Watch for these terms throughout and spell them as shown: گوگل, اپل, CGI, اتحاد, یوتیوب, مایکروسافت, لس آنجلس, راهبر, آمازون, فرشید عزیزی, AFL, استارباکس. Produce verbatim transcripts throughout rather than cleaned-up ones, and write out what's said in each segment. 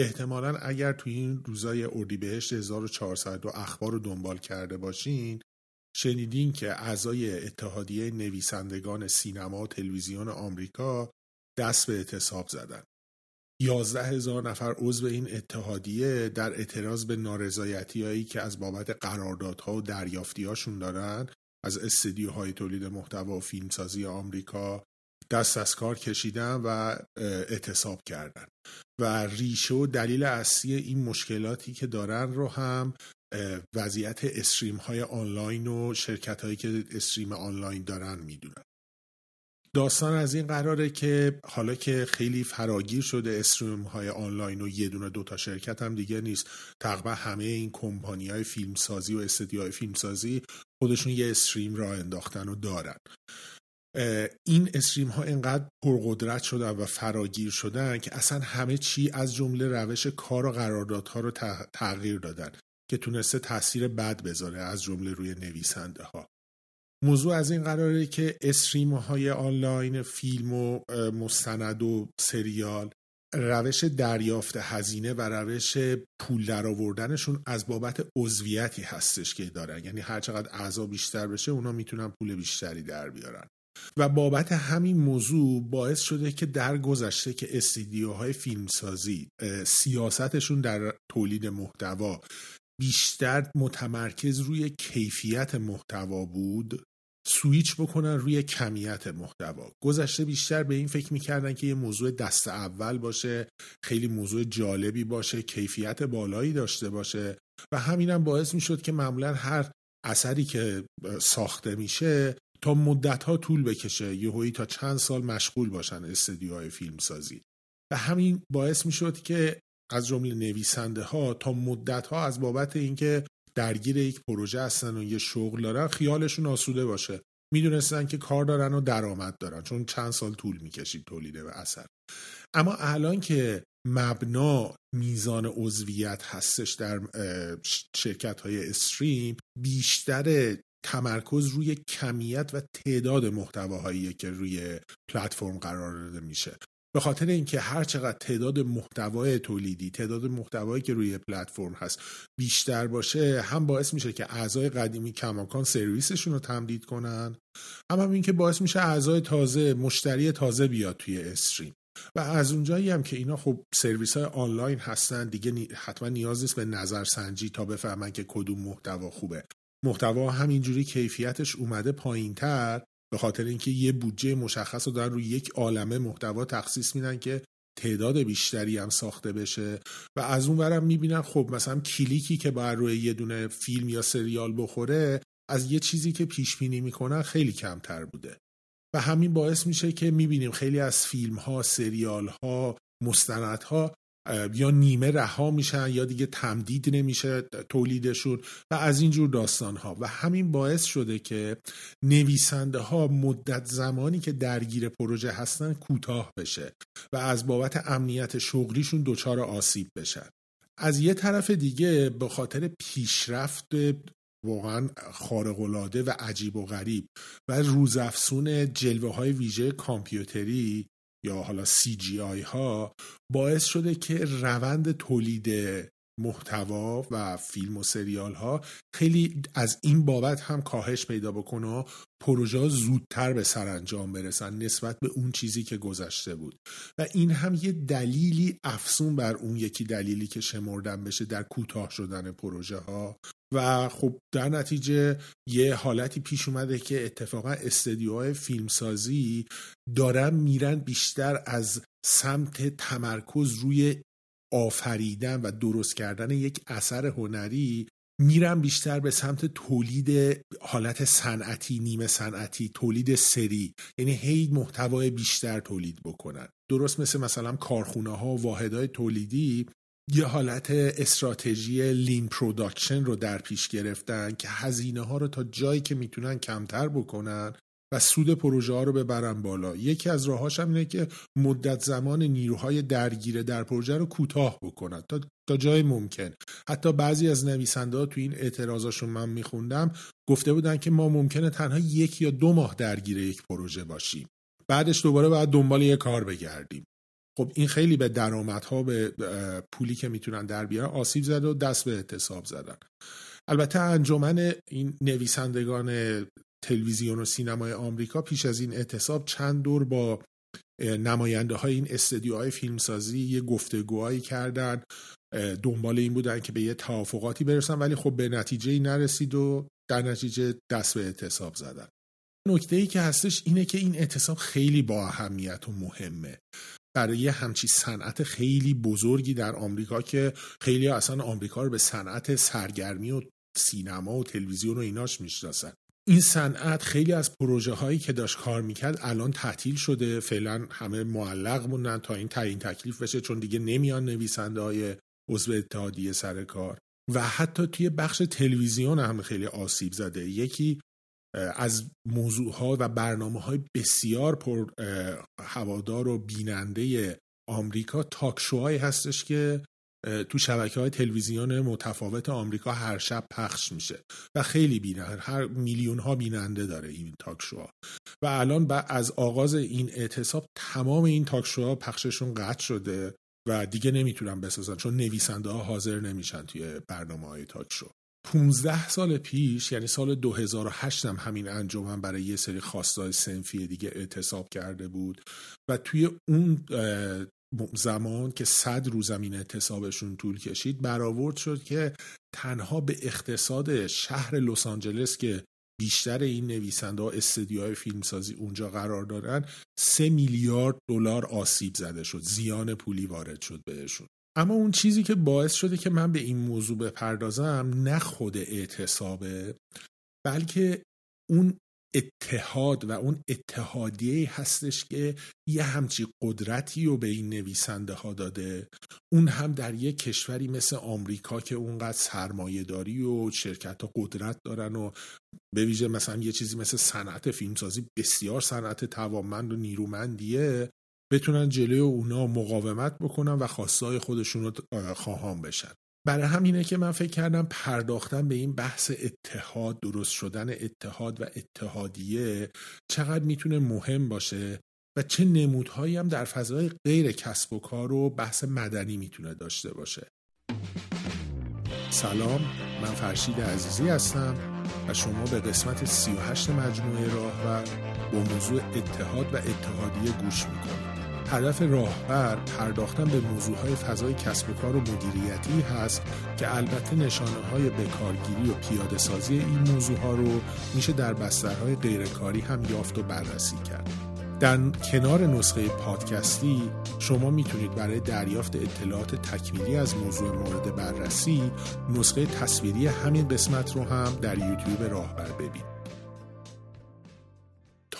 احتمالاً اگر توی این روزای اردیبهشت هزار و چهارصد و اخبار رو دنبال کرده باشین شنیدین که اعضای اتحادیه نویسندگان سینما و تلویزیون آمریکا دست به اعتصاب زدن. یازده هزار نفر عضو این اتحادیه در اعتراض به نارضایتی‌هایی که از بابت قراردادها و دریافتی‌هاشون دارن از استدیوهای تولید محتوا و فیلمسازی آمریکا دست از کار کشیدن و اعتصاب کردن و ریشه و دلیل اصلی این مشکلاتی که دارن رو هم وضعیت استریم های آنلاین و شرکت هایی که استریم آنلاین دارن میدونن. داستان از این قراره که حالا که خیلی فراگیر شده استریم های آنلاین و یه دونه دوتا شرکت هم دیگه نیست، تقریبا همه این کمپانی های فیلمسازی و استدیوهای فیلمسازی خودشون یه استریم راه انداختن و دارن. این استریم ها اینقدر پرقدرت شدن و فراگیر شدن که اصلا همه چی از جمله روش کار و قراردادها رو تغییر دادن که تونسته تاثیر بد بذاره از جمله روی نویسنده ها. موضوع از این قراره که استریم های آنلاین فیلم و مستند و سریال روش دریافت هزینه و روش پول درآوردنشون از بابت عضویتی هستش که دارن، یعنی هر چقدر اعضا بیشتر بشه اونا میتونن پول بیشتری در بیارن و بابت همین موضوع باعث شده که در گذشته که استدیوهای فیلمسازی سیاستشون در تولید محتوا بیشتر متمرکز روی کیفیت محتوا بود سویچ بکنن روی کمیت محتوا. گذشته بیشتر به این فکر میکردن که یه موضوع دست اول باشه، خیلی موضوع جالبی باشه، کیفیت بالایی داشته باشه و همینم باعث میشد که معمولا هر اثری که ساخته میشه تا مدت‌ها طول بکشه، یهویی تا چند سال مشغول باشن استدیوهای فیلمسازی و همین باعث میشد که از جمله نویسنده ها تا مدت‌ها از بابت اینکه درگیر یک پروژه هستن و یه شغل دارن خیالشون آسوده باشه. میدونستن که کار دارن و درآمد دارن چون چند سال طول میکشید تولید و اثر. اما الان که مبنا میزان عضویت هستش در شرکت‌های استریم، بیشتر تمرکز روی کمیت و تعداد محتواهایی که روی پلتفرم قرار داده میشه. به خاطر اینکه هر چقدر تعداد محتوای تولیدی، تعداد محتوایی که روی پلتفرم هست بیشتر باشه، هم باعث میشه که اعضای قدیمی کماکان سرویسشون رو تمدید کنن، هم, هم اینکه باعث میشه اعضای تازه، مشتری تازه بیاد توی استریم. و از اونجایی هم که اینا خب سرویس‌های آنلاین هستن دیگه نی... حتما نیاز نیست به نظرسنجی تا بفهمن که کدوم محتوا خوبه. محتوا همینجوری کیفیتش اومده پایین‌تر به خاطر اینکه یه بودجه مشخص رو دارن روی یک عالمه محتوا تخصیص میدن که تعداد بیشتری هم ساخته بشه و از اون ورم میبینن خب مثلا کلیکی که باید روی یه دونه فیلم یا سریال بخوره از یه چیزی که پیش بینی میکنن خیلی کمتر بوده و همین باعث میشه که میبینیم خیلی از فیلم ها، سریال ها، مستند ها یا نیمه رها میشن یا دیگه تمدید نمیشه تولیدشون و از اینجور داستان ها و همین باعث شده که نویسنده ها مدت زمانی که درگیر پروژه هستن کوتاه بشه و از بابت امنیت شغلیشون دچار آسیب بشن. از یه طرف دیگه به خاطر پیشرفت واقعا خارق‌العاده و عجیب و غریب و روزافزون جلوه های ویژه کامپیوتری یا حالا سی جی آی ها باعث شده که روند تولید محتوا و فیلم و سریال ها خیلی از این بابت هم کاهش پیدا بکنه و پروژه زودتر به سرانجام برسن نسبت به اون چیزی که گذشته بود و این هم یه دلیلی افزون بر اون یکی دلیلی که شمردن بشه در کوتاه شدن پروژه ها و خب در نتیجه یه حالتی پیش اومده که اتفاقا استدیوهای فیلمسازی دارن میرن بیشتر از سمت تمرکز روی آفریدن و درست کردن یک اثر هنری میرن بیشتر به سمت تولید حالت صنعتی، نیمه صنعتی، تولید سری، یعنی هی محتوای بیشتر تولید بکنن. درست مثل مثلا کارخونه ها و واحدهای تولیدی یه حالت استراتژی لین پروداکشن رو در پیش گرفتن که هزینه ها رو تا جایی که میتونن کمتر بکنن و سود پروژه ها رو ببرن بالا. یکی از راهاش هم اینه که مدت زمان نیروهای درگیر در پروژه رو کوتاه بکنن تا تا جای ممکن. حتی بعضی از نویسنده ها تو این اعتراضاشون من میخوندم گفته بودن که ما ممکنه تنها یک یا دو ماه درگیر یک پروژه باشیم. بعدش دوباره باید دنبال یه کار بگردیم. خب این خیلی به درآمدها، به پولی که میتونن در بیارن آسیب زد و دست به اعتصاب زدن. البته انجمن این نویسندگان تلویزیون و سینمای آمریکا پیش از این اعتصاب چند دور با نماینده های این استدیوهای فیلمسازی یه گفتگوهایی کردن، دنبال این بودن که به یه توافقاتی برسن، ولی خب به نتیجه‌ای نرسید و در نتیجه دست به اعتصاب زدن. نکته‌ای که هستش اینه که این اعتصاب خیلی با اهمیت و مهمه برای همچین صنعت خیلی بزرگی در آمریکا که خیلی اصلا آمریکا رو به صنعت سرگرمی و سینما و تلویزیون و ایناش میشناسن. این صنعت خیلی از پروژه هایی که داشت کار میکرد الان تعطیل شده، فعلا همه معلق موندن تا این تعیین تکلیف بشه، چون دیگه نمیان نویسنده های عضو اتحادیه سر کار. و حتی توی بخش تلویزیون هم خیلی آسیب زده. یکی از موضوعها و برنامه‌های بسیار پر هوادار و بیننده آمریکا تاکشوهایی هستش که تو شبکه‌های تلویزیون متفاوت آمریکا هر شب پخش میشه و خیلی بیننده، هر میلیون‌ها بیننده داره این تاکشوها. و الان بعد از آغاز این اعتصاب تمام این تاکشوها پخششون قطع شده و دیگه نمیتونن بسازن، چون نویسنده‌ها حاضر نمیشن توی برنامه‌های تاکشو. پونزده سال پیش، یعنی سال دو هزار و هشت، هم همین انجمن برای یه سری خواستای صنفی دیگه اعتصاب کرده بود و توی اون زمان که صد روز این اعتصابشون طول کشید، برآورد شد که تنها به اقتصاد شهر لس آنجلس که بیشتر این نویسنده ها استدیوهای فیلمسازی اونجا قرار دارن، سه میلیارد دلار آسیب زده شد، زیان پولی وارد شد بهشون. اما اون چیزی که باعث شده که من به این موضوع بپردازم نه خود اعتصابه، بلکه اون اتحاد و اون اتحادیه هستش که یه همچی قدرتی رو به این نویسنده ها داده، اون هم در یه کشوری مثل آمریکا که اونقدر سرمایه داری و شرکت ها قدرت دارن و به ویژه مثلا یه چیزی مثل صنعت فیلمسازی بسیار صنعت توانمند و نیرومندیه، بتونن جلوی اونا مقاومت بکنن و خواستای خودشون رو خواهان بشن. برای همینه که من فکر کردم پرداختن به این بحث اتحاد، درست شدن اتحاد و اتحادیه چقدر میتونه مهم باشه و چه نمودهایی هم در فضای غیر کسب و کار و بحث مدنی میتونه داشته باشه. سلام، من فرشید عزیزی هستم و شما به قسمت سی و هشت مجموعه راهبر با موضوع اتحاد و اتحادیه گوش میکنید. هدف راهبر پرداختن به موضوعهای فضای کسب و کار و مدیریتی هست که البته نشانه‌های بکارگیری و پیاده سازی این موضوعها رو میشه در بسترهای غیرکاری هم یافت و بررسی کرد. در کنار نسخه پادکستی شما میتونید برای دریافت اطلاعات تکمیلی از موضوع مورد بررسی نسخه تصویری همین قسمت رو هم در یوتیوب راهبر ببینید.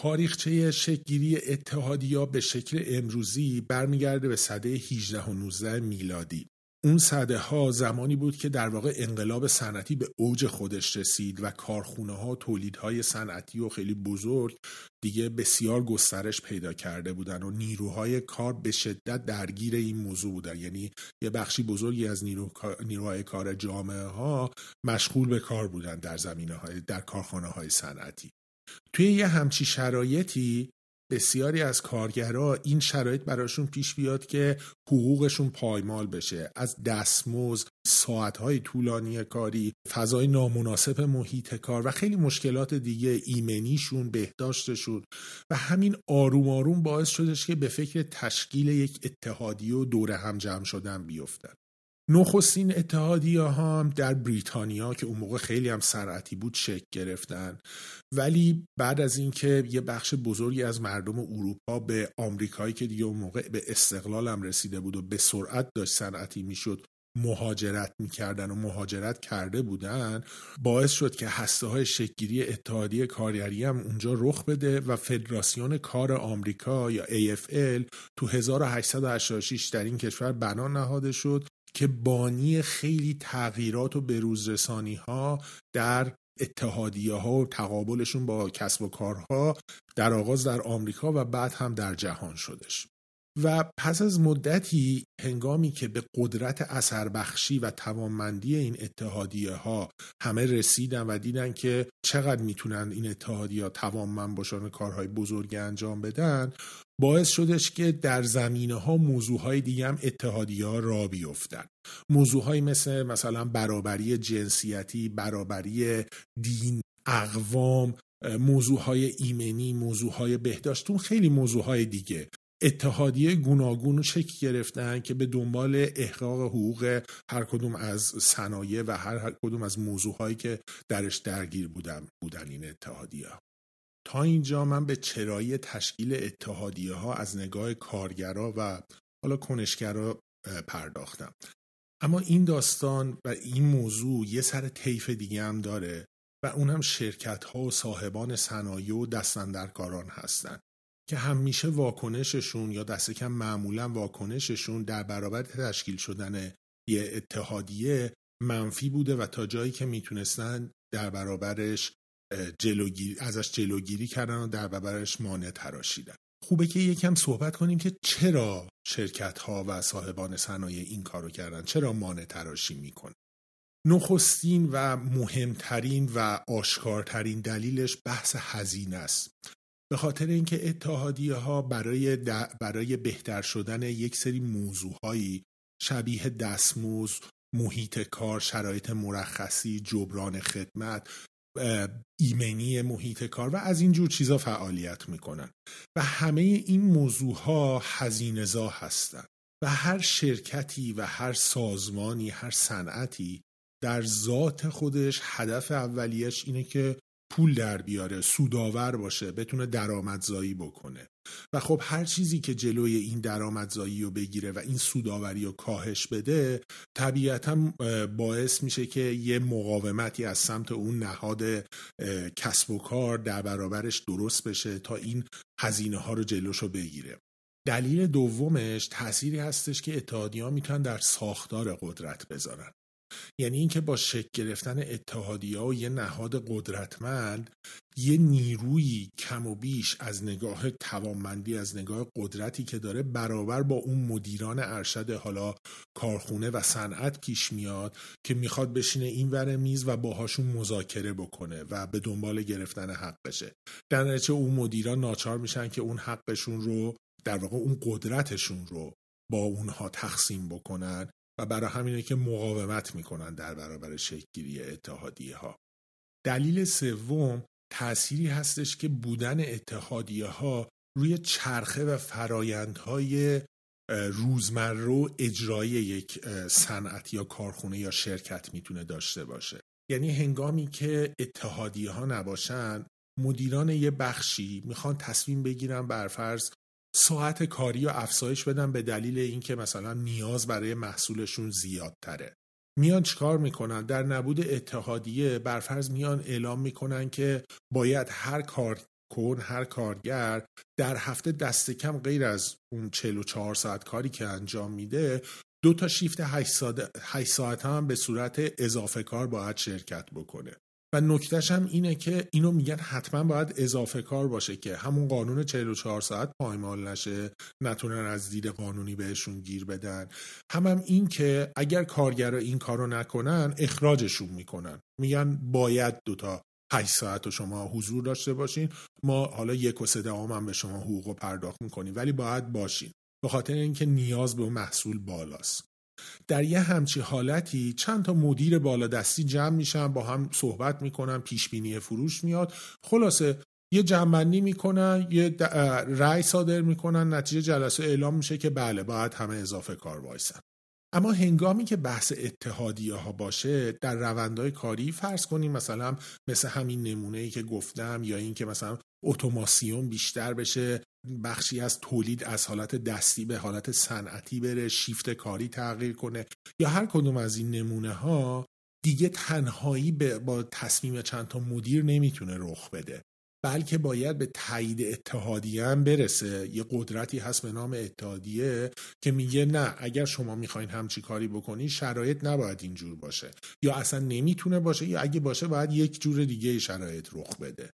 تاریخچه شکل‌گیری اتحادیه‌ها به شکل امروزی برمیگرده به سده هجده و نوزده میلادی. اون سده ها زمانی بود که در واقع انقلاب صنعتی به اوج خودش رسید و کارخونه ها تولیدهای صنعتی و خیلی بزرگ دیگه بسیار گسترش پیدا کرده بودن و نیروهای کار به شدت درگیر این موضوع بودن، یعنی یه بخشی بزرگی از نیرو... نیروهای کار جامعه ها مشغول به کار بودن در زمینه های در کارخانه های صنعتی. توی یه همچی شرایطی بسیاری از کارگرها این شرایط براشون پیش بیاد که حقوقشون پایمال بشه، از دستمزد، ساعتهای طولانی کاری، فضای نامناسب محیط کار و خیلی مشکلات دیگه، ایمنیشون، بهداشتشون، و همین آروم آروم باعث شدش که به فکر تشکیل یک اتحادیه و دوره هم جمع شدن بیفتن. نخستین اتحادیه ها هم در بریتانیا که اون موقع خیلی هم صنعتی بود شکل گرفتن، ولی بعد از اینکه یه بخش بزرگی از مردم اروپا به آمریکایی که دیگه اون موقع به استقلال هم رسیده بود و به سرعت داشت صنعتی میشد مهاجرت میکردن و مهاجرت کرده بودن، باعث شد که هسته های شکل‌گیری اتحادیه کارگری هم اونجا رخ بده و فدراسیون کار آمریکا یا ای اف ال تو هزار و هشتصد و هشتاد و شش در این کشور بنا نهاده شد که بانی خیلی تغییرات و بروزرسانی ها در اتحادیه ها و تقابلشون با کسب و کارها در آغاز در آمریکا و بعد هم در جهان شدش. و پس از مدتی هنگامی که به قدرت اثربخشی و توانمندی این اتحادیه ها همه رسیدن و دیدن که چقدر میتونن این اتحادیه ها توانمند باشن و کارهای بزرگ انجام بدن، باعث شدش که در زمینه ها موضوع های دیگه هم اتحادیه ها را بیفتن. موضوع های مثل مثلا برابری جنسیتی، برابری دین، اقوام، موضوع های ایمنی، موضوع های بهداشتون، خیلی موضوع های دیگه. اتحادیه گوناگون شکل گرفتن که به دنبال احقاق حقوق هر کدوم از صنایع و هر, هر کدوم از موضوعهایی که درش درگیر بودن بودن این اتحادیه ها. تا اینجا من به چرایی تشکیل اتحادیه ها از نگاه کارگرا و حالا کنشگرا پرداختم، اما این داستان و این موضوع یه سر طیف دیگه هم داره و اون هم شرکت ها و صاحبان صنایع و دستاندرکاران هستن که همیشه واکنششون یا دست کم معمولا واکنششون در برابر تشکیل شدن یه اتحادیه منفی بوده و تا جایی که میتونستن در برابرش جلوگیری ازش جلوگیری کردن و در برابرش مانع تراشیدن. خوبه که یکم صحبت کنیم که چرا شرکت‌ها و صاحبان صنایع این کارو کردن، چرا مانع تراشی میکنن. نخستین و مهمترین و آشکارترین دلیلش بحث هزینه است. به خاطر اینکه اتحادیه ها برای, برای بهتر شدن یک سری موضوعهایی شبیه دستمزد، محیط کار، شرایط مرخصی، جبران خدمت، ایمنی محیط کار و از این جور چیزا فعالیت میکنن و همه این موضوعها هزینه زا هستن و هر شرکتی و هر سازمانی، هر صنعتی در ذات خودش هدف اولیش اینه که پول در بیاره، سودآور باشه، بتونه درآمدزایی بکنه و خب هر چیزی که جلوی این درآمدزایی رو بگیره و این سودآوری رو کاهش بده طبیعتاً باعث میشه که یه مقاومتی از سمت اون نهاد کسب و کار در برابرش درست بشه تا این هزینه ها رو جلوش رو بگیره. دلیل دومش تأثیری هستش که اتحادیه‌ها میتونن در ساختار قدرت بذارن، یعنی اینکه با شکل گرفتن اتحادیه و یه نهاد قدرتمند یه نیروی کم و بیش از نگاه توانمندی، از نگاه قدرتی که داره برابر با اون مدیران ارشد حالا کارخونه و صنعت پیش میاد که میخواد بشینه این ور میز و باهاشون مذاکره بکنه و به دنبال گرفتن حق بشه. در نتیجه اون مدیران ناچار میشن که اون حقشون رو، در واقع اون قدرتشون رو با اونها تقسیم بکنن و برای همینه که مقاومت میکنن در برابر شکل‌گیری اتحادیه ها. دلیل سوم تأثیری هستش که بودن اتحادیه ها روی چرخه و فرایندهای روزمره و اجرایی یک صنعت یا کارخونه یا شرکت میتونه داشته باشه. یعنی هنگامی که اتحادیه ها نباشن، مدیران یه بخشی میخوان تصمیم بگیرن بر فرض ساعت کاری رو افزایش بدن به دلیل اینکه مثلا نیاز برای محصولشون زیادتره. میان چیکار میکنن؟ در نبود اتحادیه برفرض میان اعلام میکنن که باید هر کارکن، هر کارگر در هفته دست کم غیر از اون چهل و چهار ساعت کاری که انجام میده، دو تا شیفت هشت ساعت هم به صورت اضافه کار باید شرکت بکنه. و نکتهش هم اینه که اینو میگن حتما باید اضافه کار باشه که همون قانون چهل و چهار ساعت پایمال نشه، نتونن از دید قانونی بهشون گیر بدن. هم هم این که اگر کارگرها این کارو نکنن اخراجشون میکنن، میگن باید دوتا هشت ساعت رو شما حضور داشته باشین، ما حالا یک و سه دهم هم به شما حقوقو پرداخت میکنیم ولی باید باشین، به خاطر اینکه نیاز به محصول بالاست. در یه همچی حالتی چند تا مدیر بالادستی جمع میشن، با هم صحبت میکنن، پیشبینی فروش میاد، خلاصه یه جمع‌بندی میکنن، یه رأی صادر میکنن، نتیجه جلسه اعلام میشه که بله باید همه اضافه کار وایسن. اما هنگامی که بحث اتحادیه ها باشه در روندهای کاری، فرض کنیم مثلا مثل همین نمونه‌ای که گفتم یا این که مثلا اتوماسیون بیشتر بشه، بخشی از تولید از حالت دستی به حالت صنعتی بره، شیفت کاری تغییر کنه یا هر کدوم از این نمونه ها، دیگه تنهایی با تصمیم چند تا مدیر نمیتونه رخ بده، بلکه باید به تایید اتحادیه هم برسه. یه قدرتی هست به نام اتحادیه که میگه نه، اگر شما میخواین همچی کاری بکنین شرایط نباید اینجور باشه، یا اصلا نمیتونه باشه، یا اگه باشه باید یک جور دیگه شرایط رخ بده.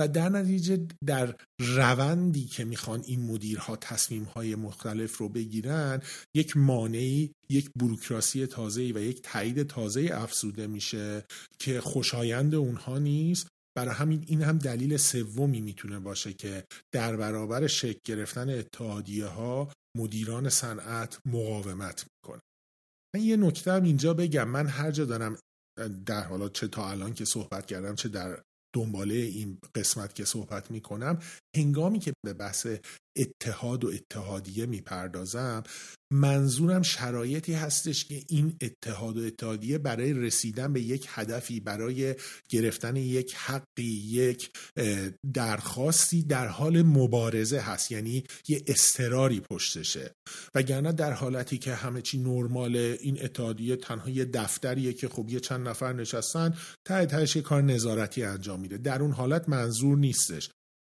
و در نتیجه در روندی که میخوان این مدیرها تصمیمهای مختلف رو بگیرن یک مانعی، یک بوروکراسی تازه‌ای و یک تایید تازه‌ای افزوده میشه که خوشایند اونها نیست. برای همین این هم دلیل سومی میتونه باشه که در برابر شکل گرفتن اتحادیه‌ها مدیران صنعت مقاومت میکنه. من یه نکته هم اینجا بگم، من هر جا دارم در حالا چه تا الان که صحبت کردم چه در دنباله این قسمت که صحبت میکنم، هنگامی که به بحث اتحاد و اتحادیه میپردازم منظورم شرایطی هستش که این اتحاد و اتحادیه برای رسیدن به یک هدفی، برای گرفتن یک حقی، یک درخواستی در حال مبارزه هست، یعنی یه اصراری پشتشه. وگرنه در حالتی که همه چی نرماله، این اتحادیه تنها یه دفتریه که خب یه چند نفر نشستن ته تهش کار نظارتی انجام میده، در اون حالت منظور نیستش.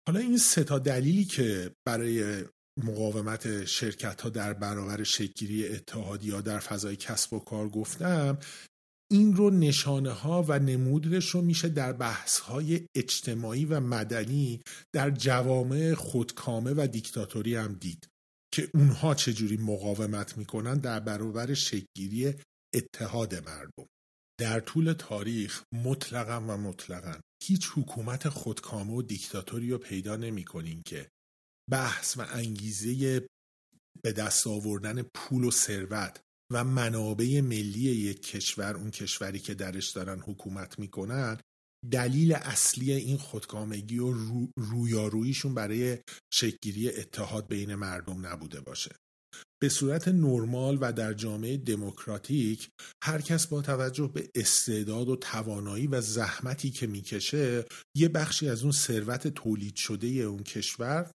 حالا این سه تا دلیلی که برای مقاومت شرکت‌ها در برابر شکل‌گیری اتحادیه‌ها در فضای کسب و کار گفتم، این رو نشانه‌ها و نمودش رو میشه در بحث‌های اجتماعی و مدنی در جوامع خودکامه و دیکتاتوری هم دید که اونها چجوری مقاومت میکنن در برابر شکل‌گیری اتحاد مردم. در طول تاریخ مطلقاً و مطلقاً هیچ حکومت خودکامه و دیکتاتوری رو پیدا نمی‌کنین که بحث و انگیزه به دست آوردن پول و ثروت و منابع ملی یک کشور، اون کشوری که درش دارن حکومت میکنن، دلیل اصلی این خودکامگی و رو رویاروییشون برای شکل‌گیری اتحاد بین مردم نبوده باشه. به صورت نرمال و در جامعه دموکراتیک هر کس با توجه به استعداد و توانایی و زحمتی که میکشه یه بخشی از اون ثروت تولید شده اون کشور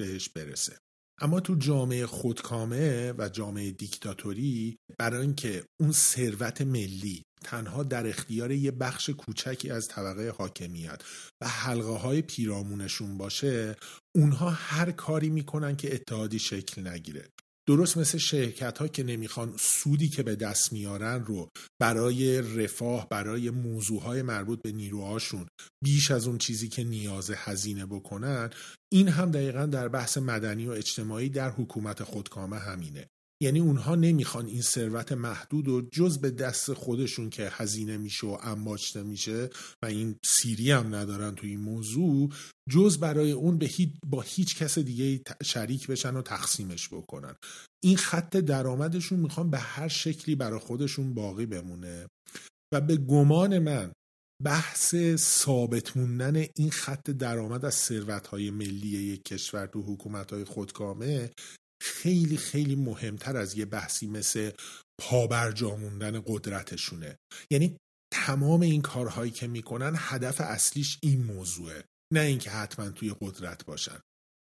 بهش برسه. اما تو جامعه خودکامه و جامعه دیکتاتوری، برای اینکه اون ثروت ملی تنها در اختیار یه بخش کوچکی از طبقه حاکمیت و حلقه های پیرامونشون باشه، اونها هر کاری میکنن که اتحادی شکل نگیره. درست مثل شرکت ها که نمیخوان سودی که به دست میارن رو برای رفاه، برای موضوع های مربوط به نیروهاشون بیش از اون چیزی که نیاز هزینه بکنن، این هم دقیقاً در بحث مدنی و اجتماعی در حکومت خودکامه همینه. یعنی اونها نمیخوان این ثروت محدود و جز به دست خودشون که هزینه میشه و انباشته میشه و این سیری هم ندارن تو این موضوع، جز برای اون به هیچ با هیچ کس دیگه شریک بشن و تقسیمش بکنن. این خط درآمدشون میخوان به هر شکلی برای خودشون باقی بمونه و به گمان من بحث ثابت موندن این خط درآمد از ثروت‌های ملی یک کشور تو حکومت‌های خودکامه خیلی خیلی مهمتر از یه بحثی مثل پابرجا موندن قدرتشونه. یعنی تمام این کارهایی که میکنن هدف اصلیش این موضوعه، نه اینکه حتما توی قدرت باشن.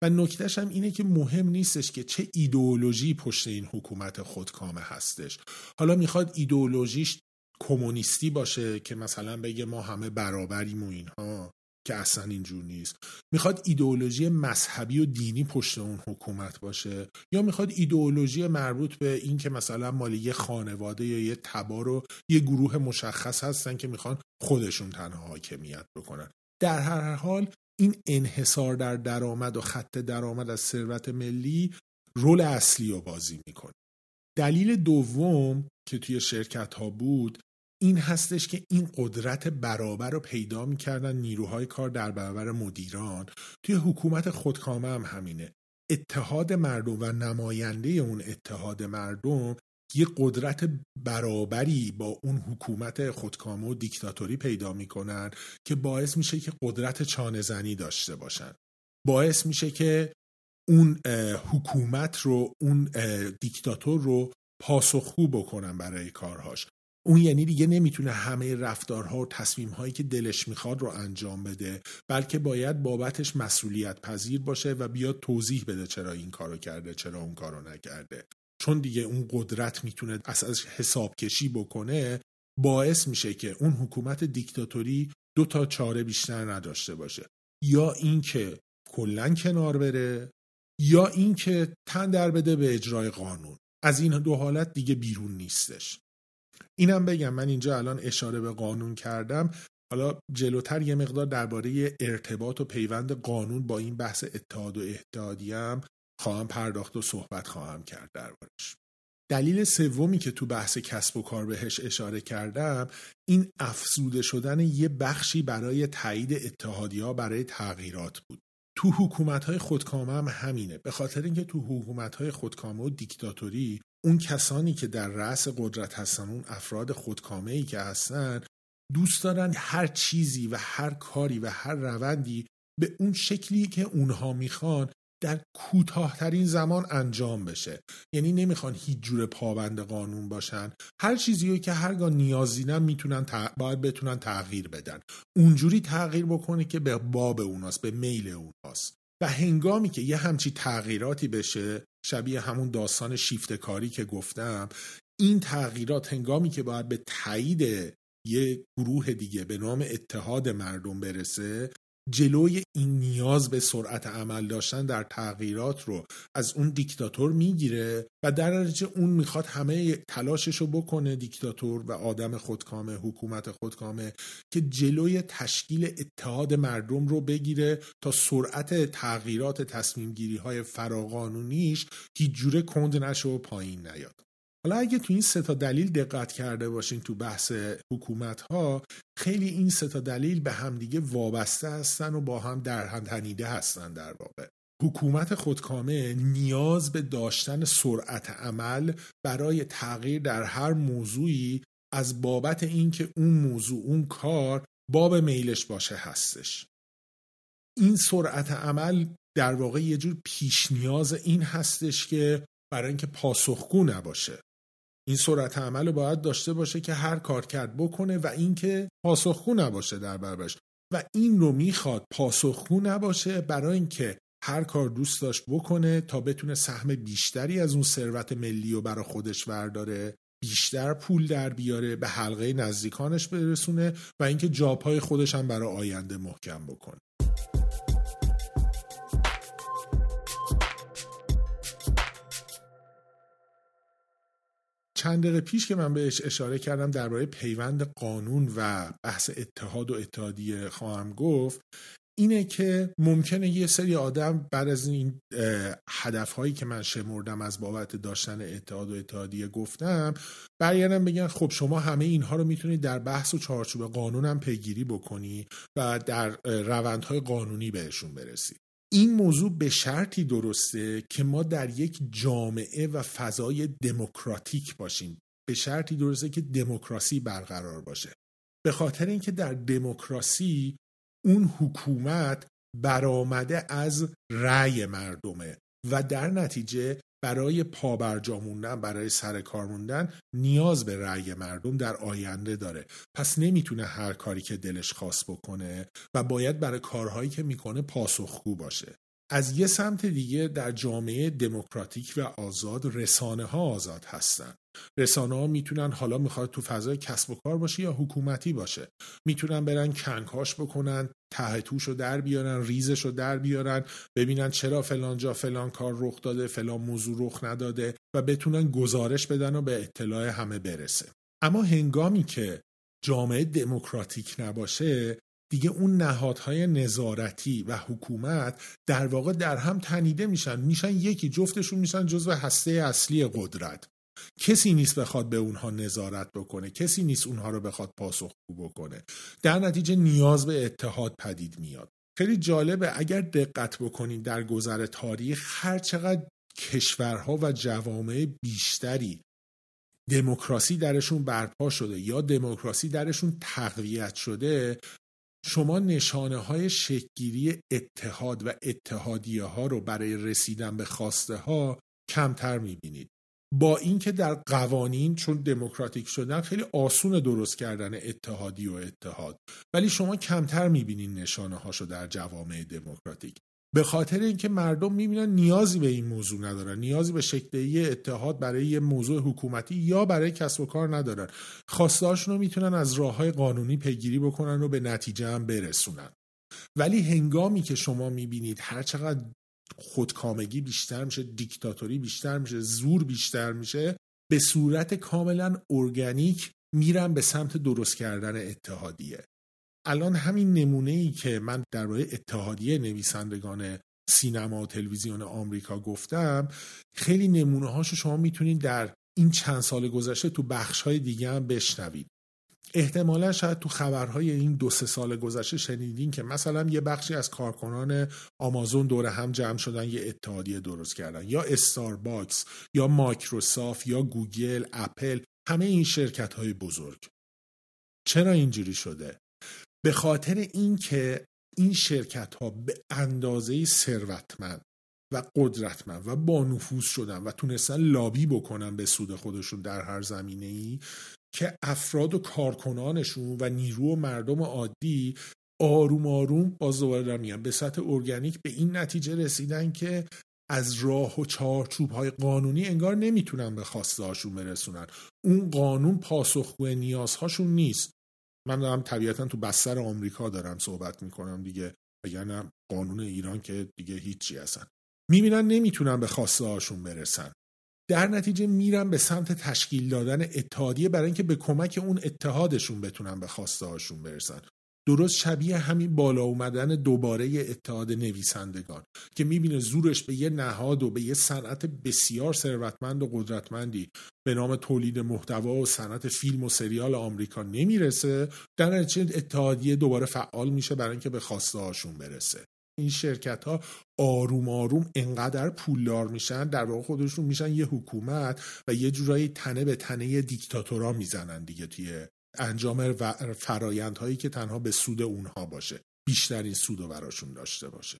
و نکتهش هم اینه که مهم نیستش که چه ایدئولوژی پشت این حکومت خودکامه هستش. حالا میخواد ایدئولوژیش کمونیستی باشه که مثلا بگه ما همه برابریم و اینها، که اصلا اینجور نیست. میخواد ایدئولوژی مذهبی و دینی پشت اون حکومت باشه، یا میخواد ایدئولوژی مربوط به این که مثلا مالی یه خانواده یا یه تبار رو یه گروه مشخص هستن که میخوان خودشون تنها حاکمیت بکنن. در هر حال این انحصار در درآمد و خط درآمد از ثروت ملی رول اصلی رو بازی میکنه. دلیل دوم که توی شرکت ها بود این هستش که این قدرت برابر رو پیدا می‌کردن نیروهای کار در برابر مدیران. توی حکومت خودکامه هم همینه. اتحاد مردم و نماینده اون اتحاد مردم یه قدرت برابری با اون حکومت خودکامه و دیکتاتوری پیدا می‌کنن که باعث میشه که قدرت چانه‌زنی داشته باشن. باعث میشه که اون حکومت رو، اون دیکتاتور رو پاسخگو بکنن برای کارهاش. اون یعنی دیگه نمیتونه همه رفتارها و تصمیمهایی که دلش میخواد رو انجام بده، بلکه باید بابتش مسئولیت پذیر باشه و بیاد توضیح بده چرا این کارو کرده، چرا اون کارو نکرده. چون دیگه اون قدرت میتونه از حساب کشی بکنه، باعث میشه که اون حکومت دیکتاتوری دو تا چاره بیشتر نداشته باشه، یا اینکه کلا کنار بره یا اینکه تن در بده به اجرای قانون. از این دو حالت دیگه بیرون نیستش. اینم بگم، من اینجا الان اشاره به قانون کردم، حالا جلوتر یه مقدار درباره ارتباط و پیوند قانون با این بحث اتحاد و اتحادیه هم خواهم پرداخت و صحبت خواهم کرد دربارش. دلیل سومی که تو بحث کسب و کار بهش اشاره کردم این افزوده شدن یه بخشی برای تایید اتحادیه‌ها برای تغییرات بود. تو حکومت‌های خودکامه هم همینه، به خاطر اینکه تو حکومت‌های خودکامه و دیکتاتوری اون کسانی که در رأس قدرت هستن، اون افراد خودکامه‌ای که هستن، دوست دارن هر چیزی و هر کاری و هر روندی به اون شکلی که اونها میخوان در کوتاه‌ترین زمان انجام بشه. یعنی نمیخوان هیچ جور پابند قانون باشن، هر چیزیو که هرگاه نیاز دیدن میتونن تق... باید بتونن تغییر بدن، اونجوری تغییر بکنه که به باب اوناست، به میل اوناست. و هنگامی که یه همچی تغییراتی بشه، شبیه همون داستان شیفت کاری که گفتم، این تغییرات هنگامی که باید به تایید یه گروه دیگه به نام اتحاد مردم برسه، جلوی این نیاز به سرعت عمل داشتن در تغییرات رو از اون دیکتاتور میگیره و در نتیجه اون میخواد همه تلاشش رو بکنه، دیکتاتور و آدم خودکامه، حکومت خودکامه، که جلوی تشکیل اتحاد مردم رو بگیره تا سرعت تغییرات تصمیم گیری های فراقانونیش هیچ جوره کند نشه و پایین نیاد. حالا اگه تو این سه تا دلیل دقت کرده باشین تو بحث حکومت ها، خیلی این سه تا دلیل به هم دیگه وابسته هستن و با هم در هم تنیده هستن. در واقع حکومت خودکامه نیاز به داشتن سرعت عمل برای تغییر در هر موضوعی از بابت اینکه اون موضوع، اون کار باب میلش باشه هستش. این سرعت عمل در واقع یه جور پیش نیاز این هستش که برای اینکه پاسخگو نباشه، این سرعت عمل باید داشته باشه که هر کار کرد بکنه و اینکه پاسخگو نباشه در برابرش. و این رو میخواد پاسخگو نباشه برای اینکه هر کار دوست داشت بکنه تا بتونه سهم بیشتری از اون ثروت ملی رو برای خودش ورداره، بیشتر پول در بیاره، به حلقه نزدیکانش برسونه و اینکه جابهای خودش هم برای آینده محکم بکنه. چند دقیقه پیش که من بهش اشاره کردم درباره پیوند قانون و بحث اتحاد و اتحادیه خواهم گفت، اینه که ممکنه یه سری آدم بعد از این هدفهایی که من شمردم از بابت داشتن اتحاد و اتحادیه گفتم، برگردن بگن خب شما همه اینها رو میتونید در بحث و چارچوب قانون هم پیگیری بکنی و در روندهای قانونی بهشون برسید. این موضوع به شرطی درسته که ما در یک جامعه و فضای دموکراتیک باشیم، به شرطی درسته که دموکراسی برقرار باشه، به خاطر اینکه در دموکراسی اون حکومت برآمده از رأی مردمه و در نتیجه برای پابرجا موندن، برای سر کار موندن نیاز به رأی مردم در آینده داره. پس نمیتونه هر کاری که دلش خواست بکنه و باید برای کارهایی که میکنه پاسخگو باشه. از یه سمت دیگه در جامعه دموکراتیک و آزاد رسانه ها آزاد هستن. رسانه ها میتونن، حالا میخواد تو فضای کسب و کار باشه یا حکومتی باشه، میتونن برن کنکاش بکنن، ته توشو در بیارن، ریزشو در بیارن، ببینن چرا فلان جا فلان کار رخ داده، فلان موضوع رخ نداده و بتونن گزارش بدن و به اطلاع همه برسه. اما هنگامی که جامعه دموکراتیک نباشه، دیگه اون نهادهای نظارتی و حکومت در واقع در هم تنیده میشن، میشن یکی، جفتشون میشن جزو هسته اصلی قدرت. کسی نیست بخواد به اونها نظارت بکنه، کسی نیست اونها رو بخواد پاسخگو بکنه، در نتیجه نیاز به اتحاد پدید میاد. خیلی جالبه اگر دقت بکنید در گذر تاریخ هر چقدر کشورها و جوامع بیشتری دموکراسی درشون برپا شده یا دموکراسی درشون تقویت شده، شما نشانه های شکل‌گیری اتحاد و اتحادیه ها رو برای رسیدن به خواسته ها کمتر میبینید. با اینکه در قوانین چون دموکراتیک شدن خیلی آسونه درست کردن اتحادیه و اتحاد، ولی شما کمتر میبینید نشانه هاشو در جوامع دموکراتیک، به خاطر اینکه مردم میبینن نیازی به این موضوع ندارن، نیازی به شکل‌دهی اتحاد برای یه موضوع حکومتی یا برای کسب و کار ندارن، خواستهاشون رو میتونن از راههای قانونی پیگیری بکنن و به نتیجه هم برسونن. ولی هنگامی که شما میبینید هر چقدر خودکامگی بیشتر میشه، دیکتاتوری بیشتر میشه، زور بیشتر میشه، به صورت کاملا ارگانیک میرن به سمت درست کردن اتحادیه. الان همین نمونه‌ای که من درباره اتحادیه نویسندگان سینما و تلویزیون آمریکا گفتم، خیلی نمونه هاشو شما میتونید در این چند سال گذشته تو بخش‌های دیگه هم بشنوید. احتمالا شاید تو خبرهای این دو سه سال گذشته شنیدین که مثلا یه بخشی از کارکنان آمازون دوره هم جمع شدن یه اتحادیه درست کردن، یا استارباکس یا مایکروسافت یا گوگل، اپل، همه این شرکت‌های بزرگ. چرا اینجوری شده؟ به خاطر اینکه این شرکت‌ها به اندازه‌ای ثروتمند و قدرتمند و با نفوذ شدن و تونستن لابی بکنن به سود خودشون در هر زمینه‌ای که افراد و کارکنانشون و نیرو و مردم عادی آروم آروم باز دوباره دارن میان به سطح ارگانیک به این نتیجه رسیدن که از راه و چارچوب‌های قانونی انگار نمیتونن به خواسته هاشون برسونن. اون قانون پاسخگوی نیازهاشون نیست. من دارم طبیعتاً تو بستر آمریکا دارم صحبت میکنم دیگه، وگرنه قانون ایران که دیگه هیچی هستن. میبینن نمیتونن به خواسته هاشون برسن، در نتیجه میرن به سمت تشکیل دادن اتحادیه برای اینکه به کمک اون اتحادشون بتونن به خواسته هاشون برسن. درست شبیه همین بالا اومدن دوباره اتحاد نویسندگان که میبینه زورش به یه نهاد و به یه صنعت بسیار ثروتمند و قدرتمندی به نام تولید محتوا و صنعت فیلم و سریال آمریکا نمیرسه، در نتیجه اتحادیه دوباره فعال میشه برای اینکه به خواسته هاشون برسه. این شرکت ها آروم آروم انقدر پولدار میشن، در واقع خودشون میشن یه حکومت و یه جورایی تنه به تنه دیکتاتورا میزنن دیگه توی انجام فرایندهایی که تنها به سود اونها باشه، بیشترین سود رو براشون داشته باشه.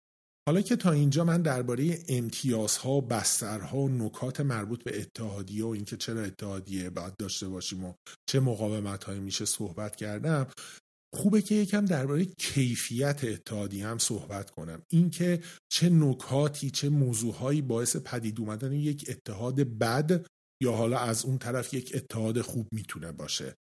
حالا که تا اینجا من درباره امتیازها، بسترها و نکات مربوط به اتحادیه و اینکه چرا اتحادیه باید داشته باشیم و چه مقاومت‌هایی میشه صحبت کردم، خوبه که یکم درباره کیفیت اتحادیه هم صحبت کنم. اینکه چه نکاتی، چه موضوعهایی باعث پدید اومدن یک اتحاد بد یا حالا از اون طرف یک اتحاد خوب میتونه باشه.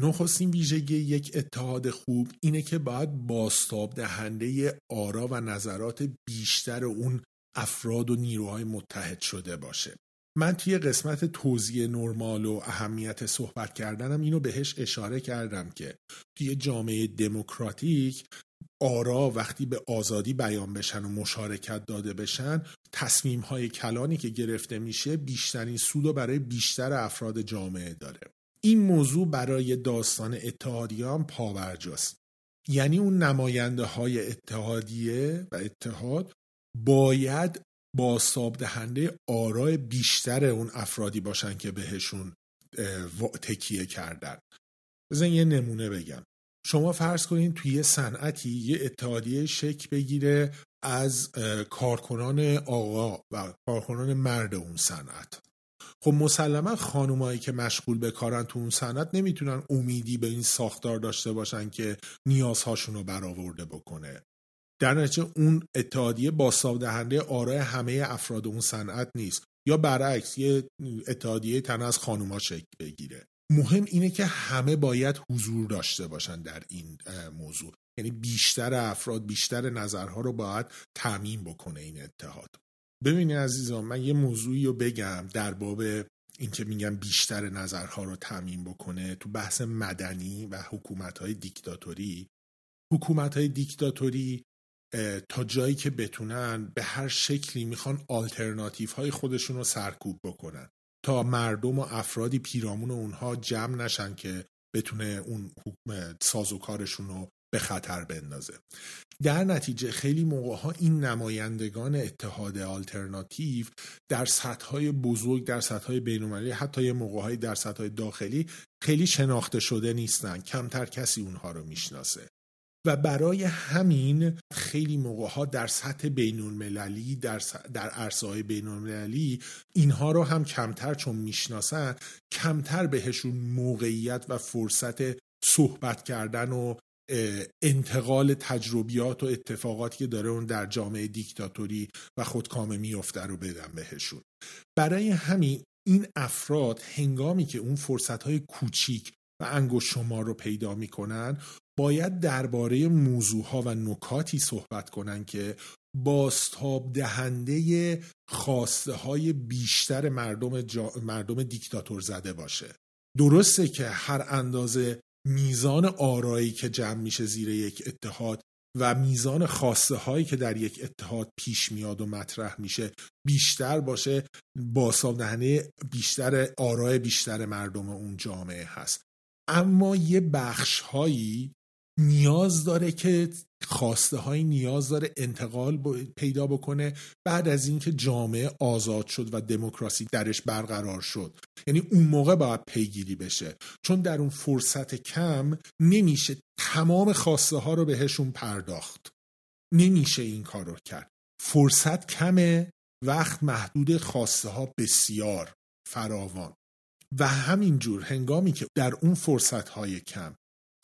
نخستین ویژگی یک اتحاد خوب اینه که باید بازتاب دهنده آرا و نظرات بیشتر اون افراد و نیروهای متحد شده باشه. من توی قسمت توزیع نرمال و اهمیت صحبت کردنم اینو بهش اشاره کردم که توی جامعه دموکراتیک آرا وقتی به آزادی بیان بشن و مشارکت داده بشن، تصمیم‌های کلانی که گرفته میشه بیشترین سود رو برای بیشتر افراد جامعه داره. این موضوع برای داستان اتحادیه هم پابرجاست. یعنی اون نماینده های اتحادیه و اتحاد باید بازتاب دهنده آرای بیشتر اون افرادی باشن که بهشون تکیه کردن. بزن یه نمونه بگم. شما فرض کنین توی یه صنعتی یه اتحادیه شکل بگیره از کارکنان آقا و کارکنان مرد اون صنعت. خب مسلما خانومایی که مشغول به کارن تو اون صنعت نمیتونن امیدی به این ساختار داشته باشن که نیازهاشون رو برآورده بکنه. در نتیجه اون اتحادیه بازتاب دهنده آرای همه افراد اون صنعت نیست، یا برعکس یه اتحادیه تنها از خانوما شکل بگیره. مهم اینه که همه باید حضور داشته باشن در این موضوع، یعنی بیشتر افراد بیشتر نظرها رو باید تضمین بکنه این اتحاد. ببینید عزیزان، من یه موضوعی رو بگم در باب این که میگم بیشتر نظرها رو تضمین بکنه. تو بحث مدنی و حکومت‌های دیکتاتوری، حکومت‌های دیکتاتوری تا جایی که بتونن به هر شکلی میخوان آلترناتیوهای خودشون رو سرکوب بکنن تا مردم و افرادی پیرامون اونها جمع نشن که بتونه اون سازوکارشون رو به خطر بندازه. در نتیجه خیلی موقعها این نمایندگان اتحاد آلترناتیو در سطح‌های بزرگ، در سطح‌های بین‌المللی، حتی یه موقع‌های در سطح‌های داخلی خیلی شناخته شده نیستن. کمتر کسی اونها رو میشناسه و برای همین خیلی موقعها در سطح بین‌المللی، در س... در عرصه‌های بین‌المللی اینها رو هم کمتر چون میشناسن، کمتر بهشون موقعیت و فرصت صحبت کردن و انتقال تجربیات و اتفاقاتی که داره اون در جامعه دیکتاتوری و خودکامه میفته رو بدن بهشون. برای همین این افراد هنگامی که اون فرصت‌های کوچیک و انگشت شمار رو پیدا می‌کنن، باید درباره موضوعها و نکاتی صحبت کنن که بازتاب دهنده خواسته های بیشتر مردم, جا... مردم دیکتاتور زده باشه. درسته که هر اندازه میزان آرایی که جمع میشه زیر یک اتحاد و میزان خاصه هایی که در یک اتحاد پیش میاد و مطرح میشه بیشتر باشه، بازتاب دهنده بیشتر آرای بیشتر مردم اون جامعه هست. اما یه بخش هایی نیاز داره که خواسته هایی نیاز داره انتقال پیدا بکنه بعد از اینکه جامعه آزاد شد و دموکراسی درش برقرار شد، یعنی اون موقع باید پیگیری بشه، چون در اون فرصت کم نمیشه تمام خواسته ها رو بهشون پرداخت، نمیشه این کار رو کرد. فرصت کمه، وقت محدود، خواسته ها بسیار فراوان و همینجور هنگامی که در اون فرصت های کم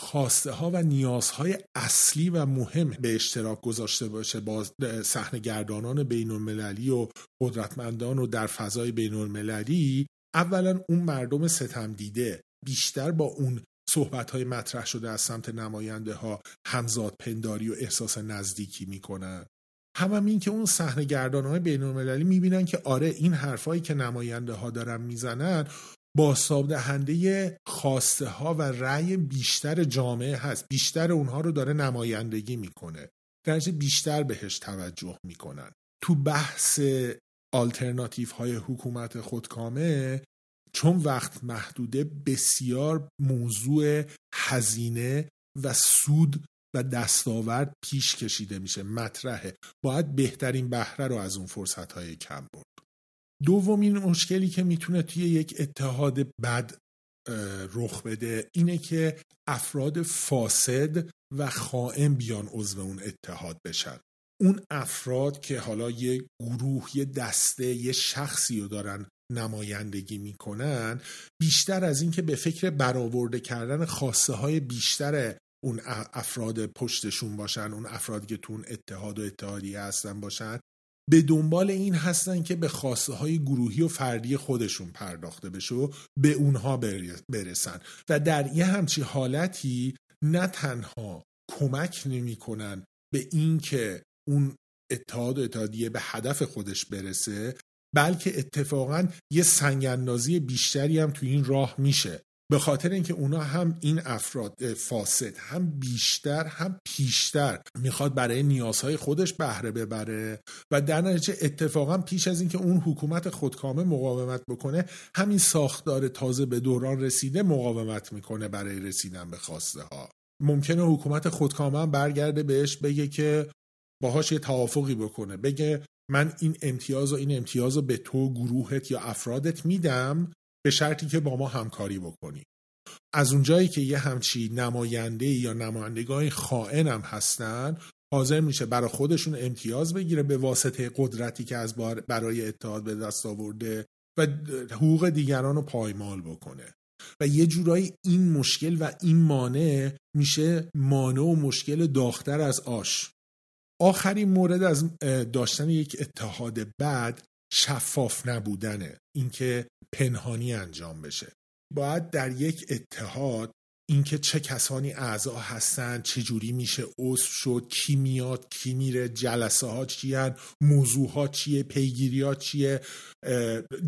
خواسته ها و نیازهای اصلی و مهم به اشتراک گذاشته باشه با صحنه گردانان بین المللی و قدرتمندان و در فضای بین المللی، اولا اون مردم ستم دیده بیشتر با اون صحبت‌های مطرح شده از سمت نماینده ها همزاد پنداری و احساس نزدیکی میکنن. همم این که اون صحنه گردانان بین المللی میبینن که آره این حرفایی که نماینده ها دارن میزنن بازتاب دهنده خواسته ها و رأی بیشتر جامعه هست، بیشتر اونها رو داره نمایندگی میکنه، درجه بیشتر بهش توجه میکنن. تو بحث آلترناتیف های حکومت خودکامه چون وقت محدوده بسیار موضوع هزینه و سود و دستاورد پیش کشیده میشه، مطرحه، باید بهترین بهره رو از اون فرصت های کم برد. دومین مشکلی که میتونه توی یک اتحاد بد رخ بده اینه که افراد فاسد و خائن بیان عضو اون اتحاد بشن. اون افراد که حالا یه گروه، یه دسته، یه شخصی رو دارن نمایندگی میکنن، بیشتر از این که به فکر برآورده کردن خواسته های بیشتر اون افراد پشتشون باشن، اون افرادی که تو اون اتحاد و اتحادیه هستن باشن، به دنبال این هستن که به خواسته های گروهی و فردی خودشون پرداخته بشه و به اونها برسن و در یه همچین حالتی نه تنها کمک نمی کنن به این که اون اتحاد و اتحادیه به هدف خودش برسه، بلکه اتفاقا یه سنگ اندازی بیشتری هم تو این راه میشه، به خاطر اینکه اونا هم این افراد فاسد هم بیشتر هم پیشتر میخواد برای نیازهای خودش بهره ببره و در نتیجه اتفاقا پیش از اینکه اون حکومت خودکامه مقاومت بکنه، همین ساختار تازه به دوران رسیده مقاومت میکنه برای رسیدن به خواسته ها. ممکنه حکومت خودکامه هم برگرده بهش بگه که باهاش یه توافقی بکنه، بگه من این امتیاز و این امتیاز رو به تو، گروهت یا افرادت میدم به شرطی که با ما همکاری بکنی. از اونجایی که یه همچی نماینده یا نمایندگان خائن هم هستن، حاضر میشه برای خودشون امتیاز بگیره به واسطه قدرتی که از برای اتحاد به دست آورده و حقوق دیگران رو پایمال بکنه و یه جورایی این مشکل و این مانع میشه مانع و مشکل داغ‌تر از آش. آخرین مورد از داشتن یک اتحاد بد، شفاف نبودنه، اینکه پنهانی انجام بشه. باید در یک اتحاد اینکه چه کسانی اعضا هستن، چه جوری میشه عضو شد، کی میاد، کی میره، جلسه ها چیه، موضوع ها چیه، پیگیری ها چیه،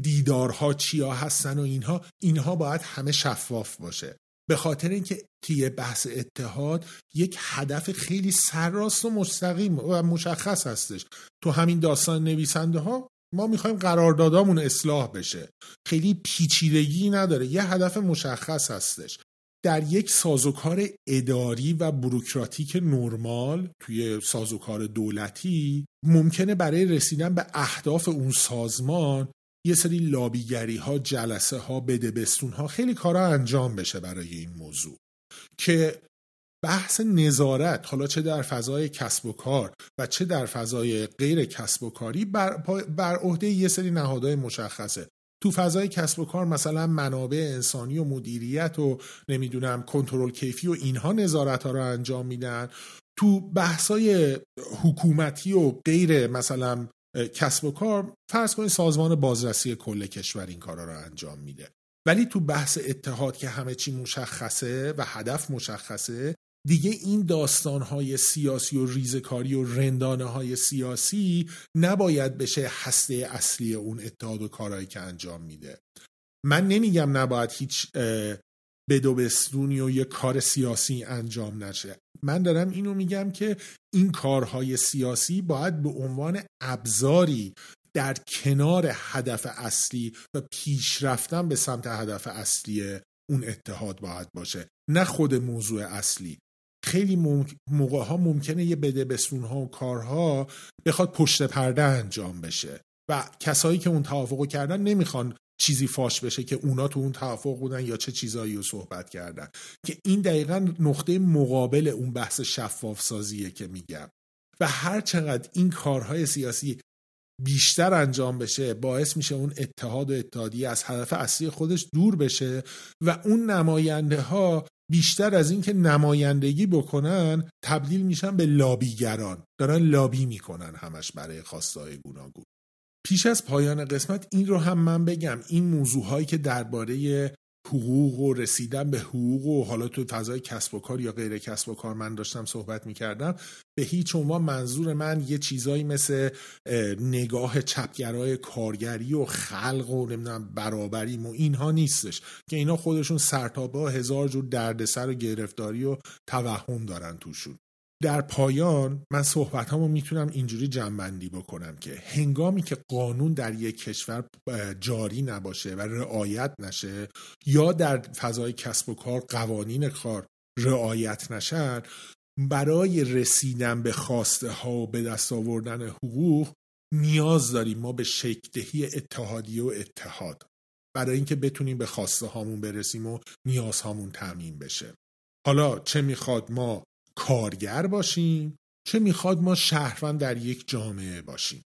دیدارها چیا هستن و اینها اینها باید همه شفاف باشه، به خاطر اینکه توی بحث اتحاد یک هدف خیلی سرراست و مستقیم و مشخص هستش. تو همین داستان نویسنده ها ما میخوایم قراردادامون اصلاح بشه، خیلی پیچیدگی نداره، یه هدف مشخص هستش. در یک سازوکار اداری و بوروکراتیک نرمال، توی سازوکار دولتی، ممکنه برای رسیدن به اهداف اون سازمان یه سری لابیگری ها، جلسه ها، بدبستون ها، خیلی کارا انجام بشه برای این موضوع که بحث نظارت، حالا چه در فضای کسب و کار و چه در فضای غیر کسب و کاری، بر, بر عهده یه سری نهادهای مشخصه. تو فضای کسب و کار مثلا منابع انسانی و مدیریت و نمیدونم کنترل کیفی و اینها نظارت ها رو انجام میدن. تو بحثای حکومتی و غیر مثلا کسب و کار، فرض کنید سازمان بازرسی کل کشور این کارا رو انجام میده. ولی تو بحث اتحاد که همه چی مشخصه و هدف مشخصه، دیگه این داستان‌های سیاسی و ریزکاری و رندانه‌های سیاسی نباید بشه هسته اصلی اون اتحاد و کارهایی که انجام میده. من نمیگم نباید هیچ بدوبستونی و یه کار سیاسی انجام نشه. من دارم اینو میگم که این کارهای سیاسی باید به عنوان ابزاری در کنار هدف اصلی و پیش رفتن به سمت هدف اصلی اون اتحاد باید باشه، نه خود موضوع اصلی. خیلی موقع ها ممکنه یه بدبستون ها و کارها بخواد پشت پرده انجام بشه و کسایی که اون توافقو کردن نمیخوان چیزی فاش بشه که اونا تو اون توافق بودن یا چه چیزایی رو صحبت کردن، که این دقیقاً نقطه مقابل اون بحث شفاف سازیه که میگم. و هر چقدر این کارهای سیاسی بیشتر انجام بشه باعث میشه اون اتحاد و اتحادیه از هدف اصلی خودش دور بشه و اون نماینده ها بیشتر از این که نمایندگی بکنن تبدیل میشن به لابیگران، دارن لابی میکنن همش برای خواستهای گوناگون. پیش از پایان قسمت این رو هم من بگم، این موضوعهایی که درباره حقوق و رسیدن به حقوق و حالا تو فضای کسب و کار یا غیر کسب و کار من داشتم صحبت میکردم، به هیچ عنوان منظور من یه چیزایی مثل نگاه چپگرای کارگری و خلق و نمیدونم برابریم و اینها نیستش که اینا خودشون سرتابه هزار جور دردسر و گرفتاری و توهم دارن توشون. در پایان من صحبتامو میتونم اینجوری جمع‌بندی بکنم که هنگامی که قانون در یک کشور جاری نباشه و رعایت نشه یا در فضای کسب و کار قوانین کار رعایت نشن، برای رسیدن به خواسته ها و به دست آوردن حقوق نیاز داریم ما به شکل‌دهی اتحادیه و اتحاد، برای اینکه بتونیم به خواسته هامون برسیم و نیاز هامون تامین بشه. حالا چه میخواد ما کارگر باشیم، چه میخواد ما شهروند در یک جامعه باشیم.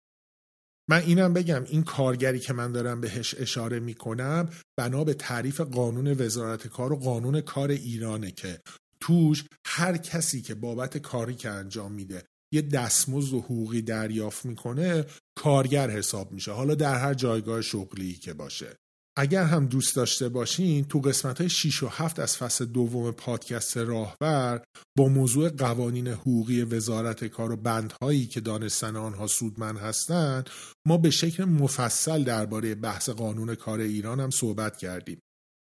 من اینم بگم این کارگری که من دارم بهش اشاره میکنم بنا به تعریف قانون وزارت کار و قانون کار ایرانه که توش هر کسی که بابت کاری که انجام میده یه دستمزد و حقوقی دریافت میکنه کارگر حساب میشه، حالا در هر جایگاه شغلی که باشه. اگر هم دوست داشته باشین تو قسمت‌های شش و هفت از فصل دوم پادکست راهبر با موضوع قوانین حقوقی وزارت کار و بندهایی که دانستن آنها سودمند هستند ما به شکل مفصل درباره بحث قانون کار ایران هم صحبت کردیم.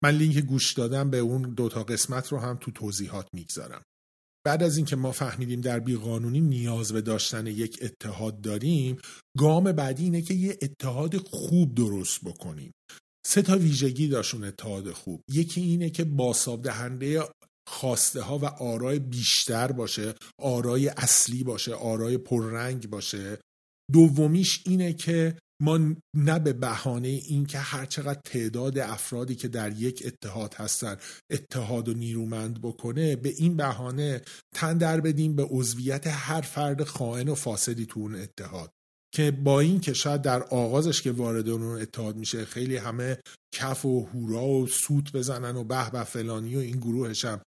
من لینک گوش دادن به اون دوتا قسمت رو هم تو توضیحات میگذارم. بعد از اینکه ما فهمیدیم در بیقانونی نیاز به داشتن یک اتحاد داریم، گام بعدی اینه که یه اتحاد خوب درست بکنیم. سه تا ویژگی داشتون اتحاد خوب. یکی اینه که بازتاب دهنده خواسته ها و آرای بیشتر باشه، آرای اصلی باشه، آرای پررنگ باشه. دومیش اینه که ما نه به بهانه این که هر چقدر تعداد افرادی که در یک اتحاد هستن اتحاد و نیرومند بکنه به این بهانه تن در بدیم به عضویت هر فرد خائن و فاسدی تو اون اتحاد، که با این که شاید در آغازش که وارد اون اتحاد میشه خیلی همه کف و هورا و سوت بزنن و به به فلانی و این گروهش هم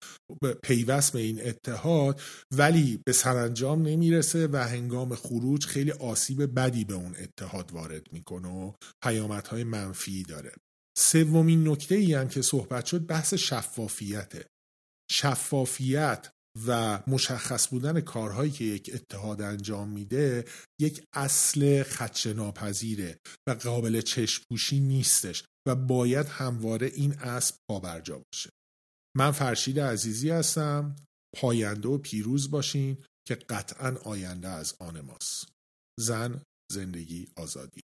پیوست به این اتحاد، ولی به سرانجام نمیرسه و هنگام خروج خیلی آسیب بدی به اون اتحاد وارد میکنه و پیامدهای منفی داره. سومین نکته ای هم که صحبت شد بحث شفافیته. شفافیت و مشخص بودن کارهایی که یک اتحاد انجام میده یک اصل خدشه ناپذیره و قابل چشم‌پوشی نیستش و باید همواره این اصل پابرجا باشه. من فرشید عزیزی هستم. پاینده و پیروز باشین که قطعاً آینده از آن ماست. زن، زندگی، آزادی.